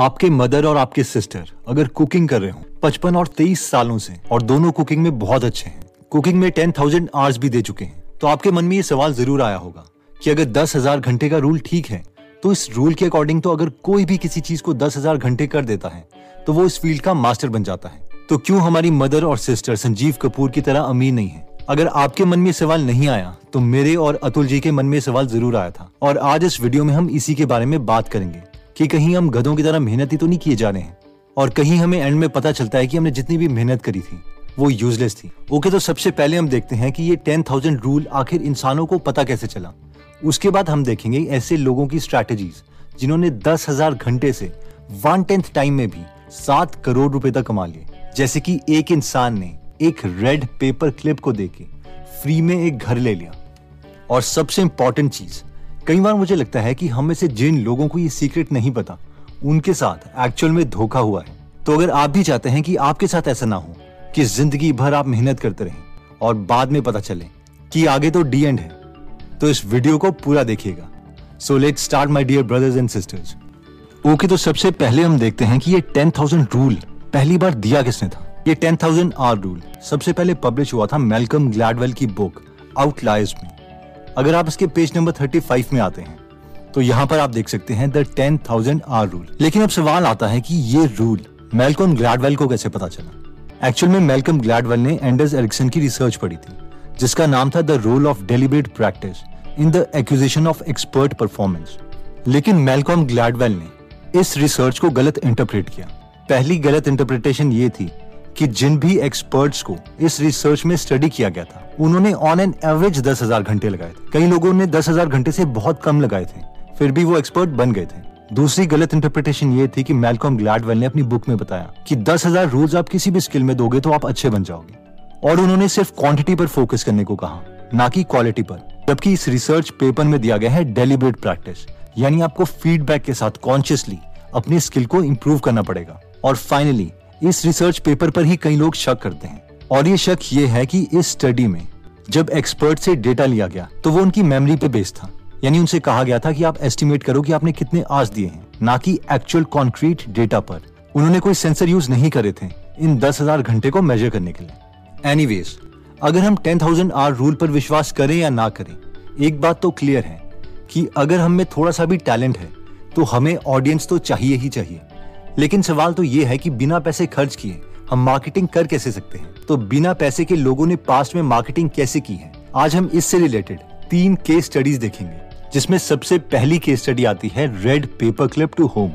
आपके मदर और आपके सिस्टर अगर कुकिंग कर रहे हो 55 और 23 सालों से और दोनों कुकिंग में बहुत अच्छे हैं, कुकिंग में 10,000 आवर्स भी दे चुके हैं, तो आपके मन में ये सवाल जरूर आया होगा कि अगर 10,000 घंटे का रूल ठीक है तो इस रूल के अकॉर्डिंग तो अगर कोई भी किसी चीज को 10,000 घंटे कर देता है तो वो इस फील्ड का मास्टर बन जाता है, तो क्यों हमारी मदर और सिस्टर संजीव कपूर की तरह अमीर नहीं है? अगर आपके मन में सवाल नहीं आया तो मेरे और अतुल जी के मन में सवाल जरूर आया था, और आज इस वीडियो में हम इसी के बारे में बात करेंगे कि कहीं हम गधों की तरह मेहनती तो नहीं किए जा रहे हैं, और कहीं हमें एंड में पता चलता है कि हमने जितनी भी मेहनत करी थी वो यूजलेस थी। ओके, तो सबसे पहले हम देखते हैं कि ये 10,000 रूल आखिर इंसानों को पता कैसे चला। उसके बाद हम देखेंगे ऐसे लोगों की स्ट्रैटेजीज जिन्होंने 10,000 घंटे से 1/10 टाइम में भी 7 करोड़ रुपए तक कमा लिए, जैसे कि एक इंसान ने एक रेड पेपर क्लिप को देके फ्री में एक घर ले लिया। और सबसे इंपॉर्टेंट चीज, कई बार मुझे लगता है कि हम में से जिन लोगों को ये सीक्रेट नहीं पता उनके साथ एक्चुअल में धोखा हुआ है। तो अगर आप भी चाहते हैं कि आपके साथ ऐसा ना हो कि जिंदगी भर आप मेहनत करते रहें और बाद में पता चले कि आगे तो डी एंड है, तो इस वीडियो को पूरा देखिएगा। So let's start my dear brothers and sisters. Okay, तो सबसे पहले हम देखते हैं कि ये 10,000 रूल पहली बार दिया किसने था। ये 10,000 आवर रूल सबसे पहले पब्लिश हुआ था मैल्कम ग्लैडवेल की बुक आउटलायर्स में। अगर आप इसके पेज नंबर 35 में आते हैं तो यहाँ पर आप देख सकते हैं द 10,000 आवर रूल। लेकिन अब सवाल आता है कि ये रूल मैल्कम ग्लैडवेल को कैसे पता चला। एक्चुअल में मैल्कम ग्लैडवेल ने एंडर्स एरिक्सन की रिसर्च पढ़ी थी जिसका नाम था the role of deliberate practice in the acquisition of expert performance. लेकिन मैल्कम ग्लैडवेल ने इस रिसर्च को गलत इंटरप्रेट किया। पहली गलत इंटरप्रिटेशन ये थी कि जिन भी एक्सपर्ट्स को इस रिसर्च में स्टडी किया गया था उन्होंने ऑन एन एवरेज 10,000 घंटे लगाए थे। कई लोगों ने 10,000 घंटे से बहुत कम लगाए थे, फिर भी वो एक्सपर्ट बन गए थे। दूसरी गलत इंटरप्रिटेशन ये थी कि मैल्कम ग्लैडवेल ने अपनी बुक में बताया कि 10,000 रूल्स आप किसी भी स्किल में दोगे तो आप अच्छे बन जाओगे, और उन्होंने सिर्फ क्वांटिटी पर फोकस करने को कहा ना कि क्वालिटी पर, जबकि इस रिसर्च पेपर में दिया गया है डेलिबरेट प्रैक्टिस, यानी आपको फीडबैक के साथ कॉन्शियसली अपनी स्किल को इम्प्रूव करना पड़ेगा। और फाइनली इस रिसर्च पेपर पर ही कई लोग शक करते हैं, और ये शक ये है कि इस स्टडी में जब एक्सपर्ट से डेटा लिया गया तो वो उनकी मेमोरी पे बेस्ड था, यानी उनसे कहा गया था कि आप एस्टिमेट करो कि आपने कितने आवर्स दिए हैं, ना कि एक्चुअल कॉन्क्रीट डेटा पर। उन्होंने कोई सेंसर यूज नहीं करे थे इन 10,000 घंटे को मेजर करने के लिए। एनीवेज, अगर हम 10,000 आवर रूल पर विश्वास करें या ना करें, एक बात तो क्लियर है कि अगर हम में थोड़ा सा भी टैलेंट है तो हमें ऑडियंस तो चाहिए ही चाहिए। लेकिन सवाल तो ये है कि बिना पैसे खर्च किए हम मार्केटिंग कर कैसे सकते हैं। तो बिना पैसे के लोगों ने पास्ट में मार्केटिंग कैसे की है, आज हम इससे रिलेटेड 3 केस स्टडीज देखेंगे, जिसमें सबसे पहली केस स्टडी आती है red paper clip to home.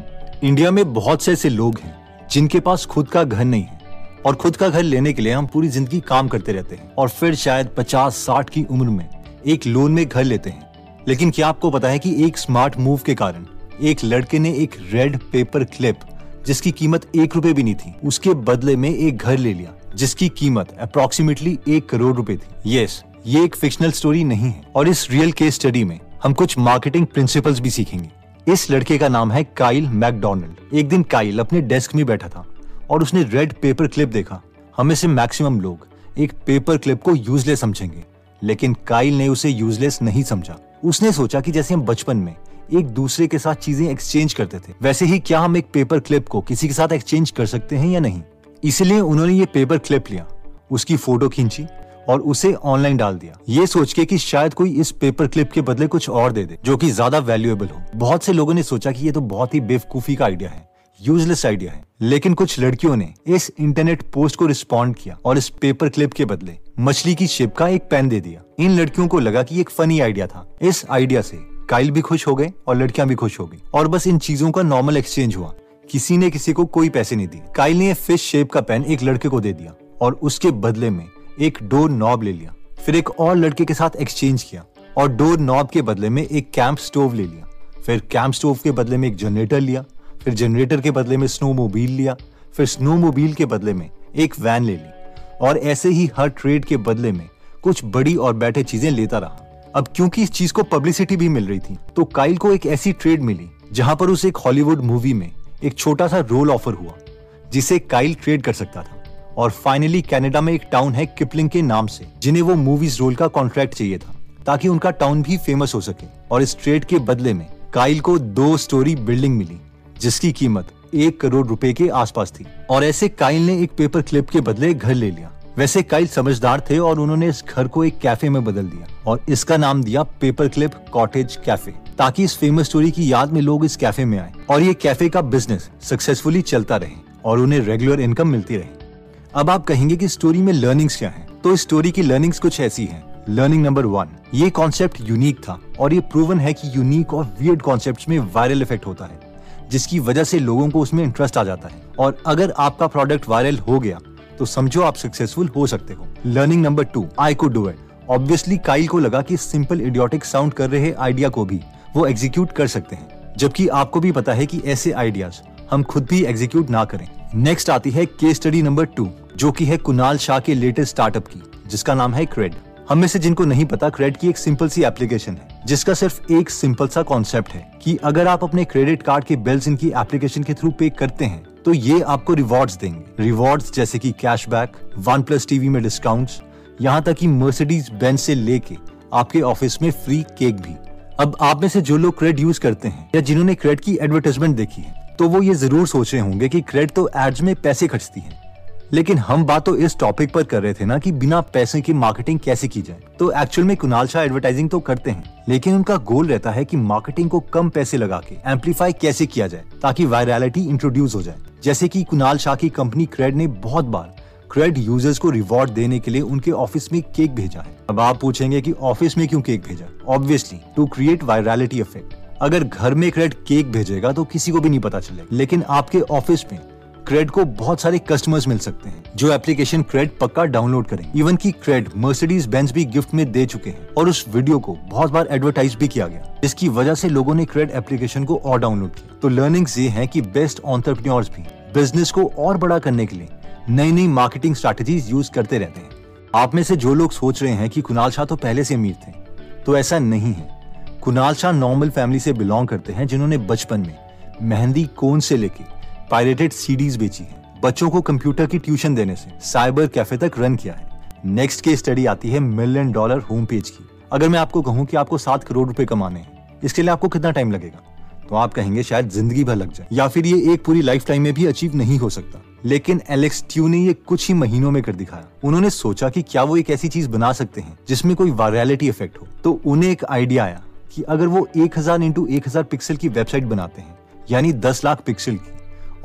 India में बहुत से ऐसे लोग हैं जिनके पास खुद का घर नहीं है, और खुद का घर लेने के लिए हम पूरी जिंदगी काम करते रहते हैं और फिर शायद 50-60 की उम्र में एक लोन में घर लेते हैं। लेकिन क्या आपको पता है कि एक स्मार्ट मूव के कारण एक लड़के ने एक रेड पेपर क्लिप, जिसकी कीमत 1 रुपए भी नहीं थी, उसके बदले में एक घर ले लिया जिसकी कीमत अप्रोक्सीमेटली 1 करोड़ रुपए थी। यस, ये एक फिक्शनल स्टोरी नहीं है, और इस रियल केस स्टडी में हम कुछ मार्केटिंग प्रिंसिपल्स भी सीखेंगे। इस लड़के का नाम है काइल मैकडोनाल्ड। एक दिन काइल अपने डेस्क में बैठा था और उसने रेड पेपर क्लिप देखा। हमें से मैक्सिमम लोग एक पेपर क्लिप को यूजलेस समझेंगे, लेकिन काइल ने उसे यूजलेस नहीं समझा। उसने सोचा कि जैसे हम बचपन में एक दूसरे के साथ चीजें एक्सचेंज करते थे, वैसे ही क्या हम एक पेपर क्लिप को किसी के साथ एक्सचेंज कर सकते हैं या नहीं। इसलिए उन्होंने ये पेपर क्लिप लिया, उसकी फोटो खींची और उसे ऑनलाइन डाल दिया, ये सोच के कि शायद कोई इस पेपर क्लिप के बदले कुछ और दे दे जो कि ज्यादा वैल्यूएबल हो। बहुत से लोगों ने सोचा कि ये तो बहुत ही बेवकूफी का आइडिया है, यूजलेस आइडिया है। लेकिन कुछ लड़कियों ने इस इंटरनेट पोस्ट को रिस्पॉन्ड किया और इस पेपर क्लिप के बदले मछली की शेप का एक पेन दे दिया। इन लड़कियों को लगा कि एक फनी आइडिया था। इस आइडिया से काइल भी खुश हो गए और लड़कियां भी खुश हो गई, और बस इन चीजों का नॉर्मल एक्सचेंज हुआ। किसी ने किसी को कोई पैसे नहीं दिए। काइल ने फिश शेप का पेन एक लड़के को दे दिया और उसके बदले में एक डोर नॉब ले लिया। फिर एक और लड़के के साथ एक्सचेंज किया और डोर नॉब के बदले में एक कैंप स्टोव ले लिया। फिर कैंप स्टोव के बदले में एक जनरेटर लिया, फिर जनरेटर के बदले में स्नोमोबाइल लिया, फिर स्नोमोबाइल के बदले में एक वैन ले ली, और ऐसे ही हर ट्रेड के बदले में कुछ बड़ी और बैठे चीजें लेता रहा। अब क्योंकि इस चीज को पब्लिसिटी भी मिल रही थी, तो काइल को एक ऐसी ट्रेड मिली जहां पर उसे एक हॉलीवुड मूवी में एक छोटा सा रोल ऑफर हुआ जिसे काइल ट्रेड कर सकता था। और फाइनली कनाडा में एक टाउन है किपलिंग के नाम से, जिन्हें वो मूवीज रोल का कॉन्ट्रैक्ट चाहिए था ताकि उनका टाउन भी फेमस हो सके। और इस ट्रेड के बदले में काइल को 2 स्टोरी बिल्डिंग मिली जिसकी कीमत 1 करोड़ रुपए के आसपास थी और ऐसे काइल ने एक पेपर क्लिप के बदले घर ले लिया। वैसे काइल समझदार थे और उन्होंने इस घर को एक कैफे में बदल दिया और इसका नाम दिया पेपर क्लिप कॉटेज कैफे, ताकि इस फेमस स्टोरी की याद में लोग इस कैफे में आए और ये कैफे का बिजनेस सक्सेसफुली चलता रहे और उन्हें रेगुलर इनकम मिलती रहे। अब आप कहेंगे कि स्टोरी में लर्निंग्स क्या हैं? तो इस स्टोरी की लर्निंग्स कुछ ऐसी हैं। लर्निंग नंबर 1, ये कॉन्सेप्ट यूनिक था और ये प्रूवन है कि यूनिक और वियर्ड कॉन्सेप्ट्स में वायरल इफेक्ट होता है, जिसकी वजह से लोगों को उसमें इंटरेस्ट आ जाता है और अगर आपका प्रोडक्ट वायरल हो गया तो समझो आप सक्सेसफुल हो सकते हो। Learning number 2, I could do it. Obviously Kyle को लगा कि सिंपल इडियोटिक साउंड कर रहे आइडिया को भी वो एग्जीक्यूट कर सकते हैं, जबकि आपको भी पता है कि ऐसे आइडियाज हम खुद भी एग्जीक्यूट ना करें। नेक्स्ट आती है केस स्टडी नंबर 2, जो कि है कुणाल शाह के लेटेस्ट स्टार्टअप की, जिसका नाम है क्रेड। हम में से जिनको नहीं पता, क्रेड की एक सिंपल सी एप्लीकेशन है जिसका सिर्फ एक सिंपल सा कॉन्सेप्ट है कि अगर आप अपने क्रेडिट कार्ड के बिल्स इनकी एप्लीकेशन के थ्रू पे करते हैं तो ये आपको रिवॉर्ड्स देंगे। रिवॉर्ड्स जैसे कि कैशबैक, 1+ TV में डिस्काउंट्स, यहाँ तक कि मर्सिडीज बेंज से लेके आपके ऑफिस में फ्री केक भी। अब आप में से जो लोग क्रेड यूज करते हैं या जिन्होंने क्रेड की एडवर्टाइजमेंट देखी है तो वो ये जरूर सोच रहे होंगे कि क्रेड तो एड्स में पैसे खर्चती है, लेकिन हम बात तो इस टॉपिक पर कर रहे थे ना कि बिना पैसे की मार्केटिंग कैसे की जाए। तो एक्चुअल में कुणाल शाह एडवर्टाइजिंग तो करते हैं, लेकिन उनका गोल रहता है कि मार्केटिंग को कम पैसे लगा के एम्पलीफाई कैसे किया जाए ताकि वायरलिटी इंट्रोड्यूस हो जाए। जैसे कि कुणाल शाह की कंपनी क्रेड ने बहुत बार क्रेड यूजर्स को रिवॉर्ड देने के लिए उनके ऑफिस में केक भेजा है। अब आप पूछेंगे कि ऑफिस में क्यों केक भेजा? Obviously to create virality effect. अगर घर में क्रेड केक भेजेगा तो किसी को भी नहीं पता चलेगा, लेकिन आपके ऑफिस में क्रेड को बहुत सारे कस्टमर्स मिल सकते हैं जो एप्लीकेशन क्रेड पक्का डाउनलोड करें। इवन की क्रेड मर्सिडीज बेंज भी गिफ्ट में दे चुके हैं और उस वीडियो को बहुत बार एडवर्टाइज भी किया गया, जिसकी वजह से लोगों ने क्रेड एप्लीकेशन को और डाउनलोड किया। तो लर्निंग्स ये हैं कि बेस्ट एंटरप्रेन्योर्स भी बिजनेस को और बड़ा करने के लिए नई नई मार्केटिंग स्ट्रेटजीज यूज करते रहते हैं। आप में से जो लोग सोच रहे हैं कि कुणाल शाह तो पहले से अमीर थे, तो ऐसा नहीं है। कुणाल शाह नॉर्मल फैमिली से बिलोंग करते हैं जिन्होंने बचपन में मेहंदी कोन से लेके पायरेटेड सीडीज बेची है, बच्चों को कंप्यूटर की ट्यूशन देने से साइबर कैफे तक रन किया है। नेक्स्ट केस स्टडी आती है $1 मिलियन होम पेज की। अगर मैं आपको कहूं कि आपको 7 करोड़ रुपए कमाने हैं, इसके लिए आपको कितना टाइम लगेगा? तो आप कहेंगे शायद जिंदगी भर लग जाए या फिर ये एक पूरी लाइफ टाइम में भी अचीव नहीं हो सकता, लेकिन एलेक्स ट्यू ने ये कुछ ही महीनों में कर दिखाया। उन्होंने सोचा कि क्या वो एक ऐसी चीज बना सकते हैं जिसमें कोई वायरलिटी इफेक्ट हो, तो उन्हें एक आइडिया आया कि अगर वो 1000 × 1000 पिक्सल की वेबसाइट बनाते हैं, यानी 10 लाख पिक्सल की,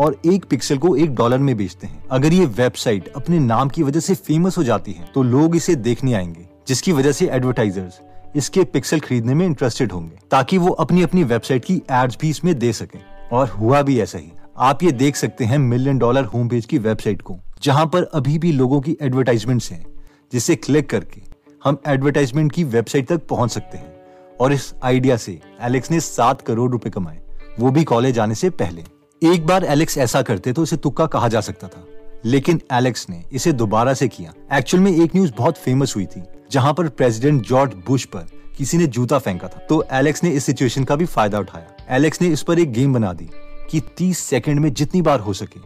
और एक पिक्सल को $1 में बेचते हैं, अगर ये वेबसाइट अपने नाम की वजह से फेमस हो जाती है तो लोग इसे देखने आएंगे, जिसकी वजह से एडवर्टाइजर्स इसके पिक्सल खरीदने में इंटरेस्टेड होंगे ताकि वो अपनी अपनी वेबसाइट की एड्स भी इसमें दे सकें। और हुआ भी ऐसा ही। आप ये देख सकते हैं $1 मिलियन होम पेज की वेबसाइट को, जहाँ पर अभी भी लोगों की एडवर्टाइजमेंट्स हैं, जिसे क्लिक करके हम एडवर्टाइजमेंट की वेबसाइट तक पहुँच सकते हैं। और इस आइडिया से एलेक्स ने 7 करोड़ रुपए कमाए, वो भी कॉलेज आने से पहले। एक बार एलेक्स ऐसा करते तो इसे तुक्का कहा जा सकता था, लेकिन एलेक्स ने इसे दोबारा से किया। एक्चुअल में एक न्यूज बहुत फेमस हुई थी जहां पर प्रेसिडेंट जॉर्ज बुश पर किसी ने जूता फेंका था, तो एलेक्स ने इस सिचुएशन का भी फायदा उठाया। एलेक्स ने इस पर एक गेम बना दी कि 30 सेकंड में जितनी बार हो सके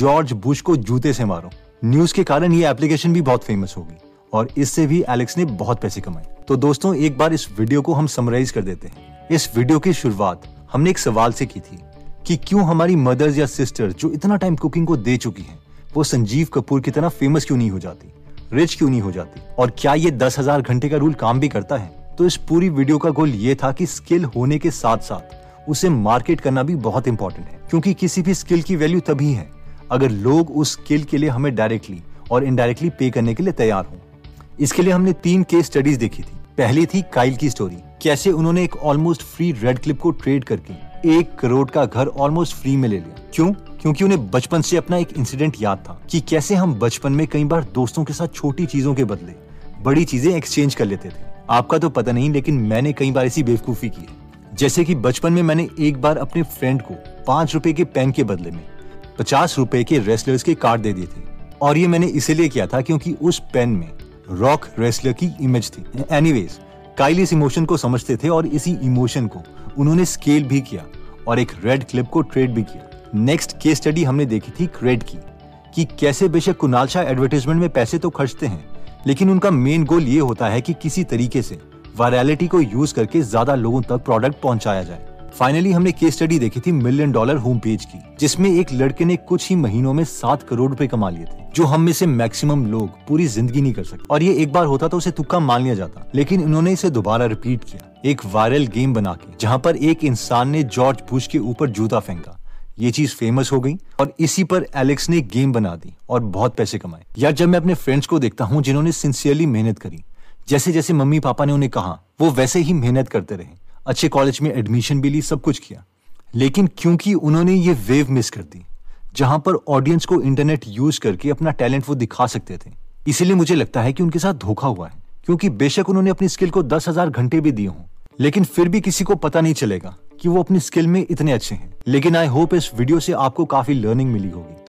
जॉर्ज बुश को जूते से मारो। न्यूज के कारण ये एप्लीकेशन भी बहुत फेमस होगी और इससे भी एलेक्स ने बहुत पैसे कमाए। तो दोस्तों, एक बार इस वीडियो को हम समराइज कर देते हैं। इस वीडियो की शुरुआत हमने एक सवाल से की थी कि क्यों हमारी मदर्स या सिस्टर्स जो इतना टाइम कुकिंग को दे चुकी हैं, वो संजीव कपूर की तरह फेमस क्यों नहीं हो जाती, रिच क्यों नहीं हो जाती, और क्या ये 10,000 घंटे का रूल काम भी करता है? तो इस पूरी वीडियो का गोल ये था कि स्किल होने के साथ साथ उसे मार्केट करना भी बहुत इंपॉर्टेंट है, क्योंकि किसी भी स्किल की वैल्यू तभी है अगर लोग उस स्किल के लिए हमें डायरेक्टली और इनडायरेक्टली पे करने के लिए तैयार हों। इसके लिए हमने 3 केस स्टडीज देखी थी। पहली थी काइल की स्टोरी, कैसे उन्होंने एक ऑलमोस्ट फ्री रेड क्लिप को ट्रेड करके 1 करोड़ का घर ऑलमोस्ट फ्री में ले लिया। क्यों? क्योंकि उन्हें बचपन से अपना एक इंसिडेंट याद था कि कैसे हम बचपन में कई बार दोस्तों के साथ छोटी चीजों के बदले बड़ी चीजें एक्सचेंज कर लेते थे। आपका तो पता नहीं, लेकिन मैंने कई बार ऐसी बेवकूफी की है। जैसे कि बचपन में मैंने एक बार अपने फ्रेंड को 5 रुपए के पेन के बदले में 50 रुपए के रेसलर्स के कार्ड दे दिए थे, और ये मैंने इसीलिए किया था क्योंकि उस पेन में रॉक रेसलर की इमेज थी। एनीवेज, काइल इस इमोशन को समझते थे और इसी इमोशन को उन्होंने स्केल भी किया और एक रेड क्लिप को ट्रेड भी किया। नेक्स्ट केस स्टडी हमने देखी थी क्रेड की कि कैसे बेशक कुणाल शाह एडवर्टाइजमेंट में पैसे तो खर्चते हैं, लेकिन उनका मेन गोल ये होता है कि किसी तरीके से वायरलिटी को यूज करके ज्यादा लोगों तक प्रोडक्ट पहुंचाया जाए। फाइनली हमने केस स्टडी देखी थी $1 मिलियन होम पेज की, जिसमें एक लड़के ने कुछ ही महीनों में 7 करोड़ रुपए कमा लिए थे, जो हम में से मैक्सिमम लोग पूरी जिंदगी नहीं कर सकते। और ये एक बार होता तो उसे तुक्का मान लिया जाता, लेकिन इन्होंने इसे दोबारा रिपीट किया एक वायरल गेम बना के, जहाँ पर एक इंसान ने जॉर्ज बुश के ऊपर जूता फेंका। ये चीज फेमस हो गई और इसी पर एलेक्स ने गेम बना दी और बहुत पैसे कमाए। यार जब मैं अपने फ्रेंड्स को देखता हूँ जिन्होंने सिंसियरली मेहनत करी, जैसे जैसे मम्मी पापा ने उन्हें कहा वो वैसे ही मेहनत करते रहे, अच्छे कॉलेज में एडमिशन भी ली, सब कुछ किया, लेकिन क्योंकि उन्होंने ये वेव मिस कर दी जहां पर ऑडियंस को इंटरनेट यूज करके अपना टैलेंट वो दिखा सकते थे, इसीलिए मुझे लगता है कि उनके साथ धोखा हुआ है। क्योंकि बेशक उन्होंने अपनी स्किल को 10,000 घंटे भी दिए हों, लेकिन फिर भी किसी को पता नहीं चलेगा कि वो अपनी स्किल में इतने अच्छे हैं। लेकिन आई होप इस वीडियो से आपको काफी लर्निंग मिली होगी।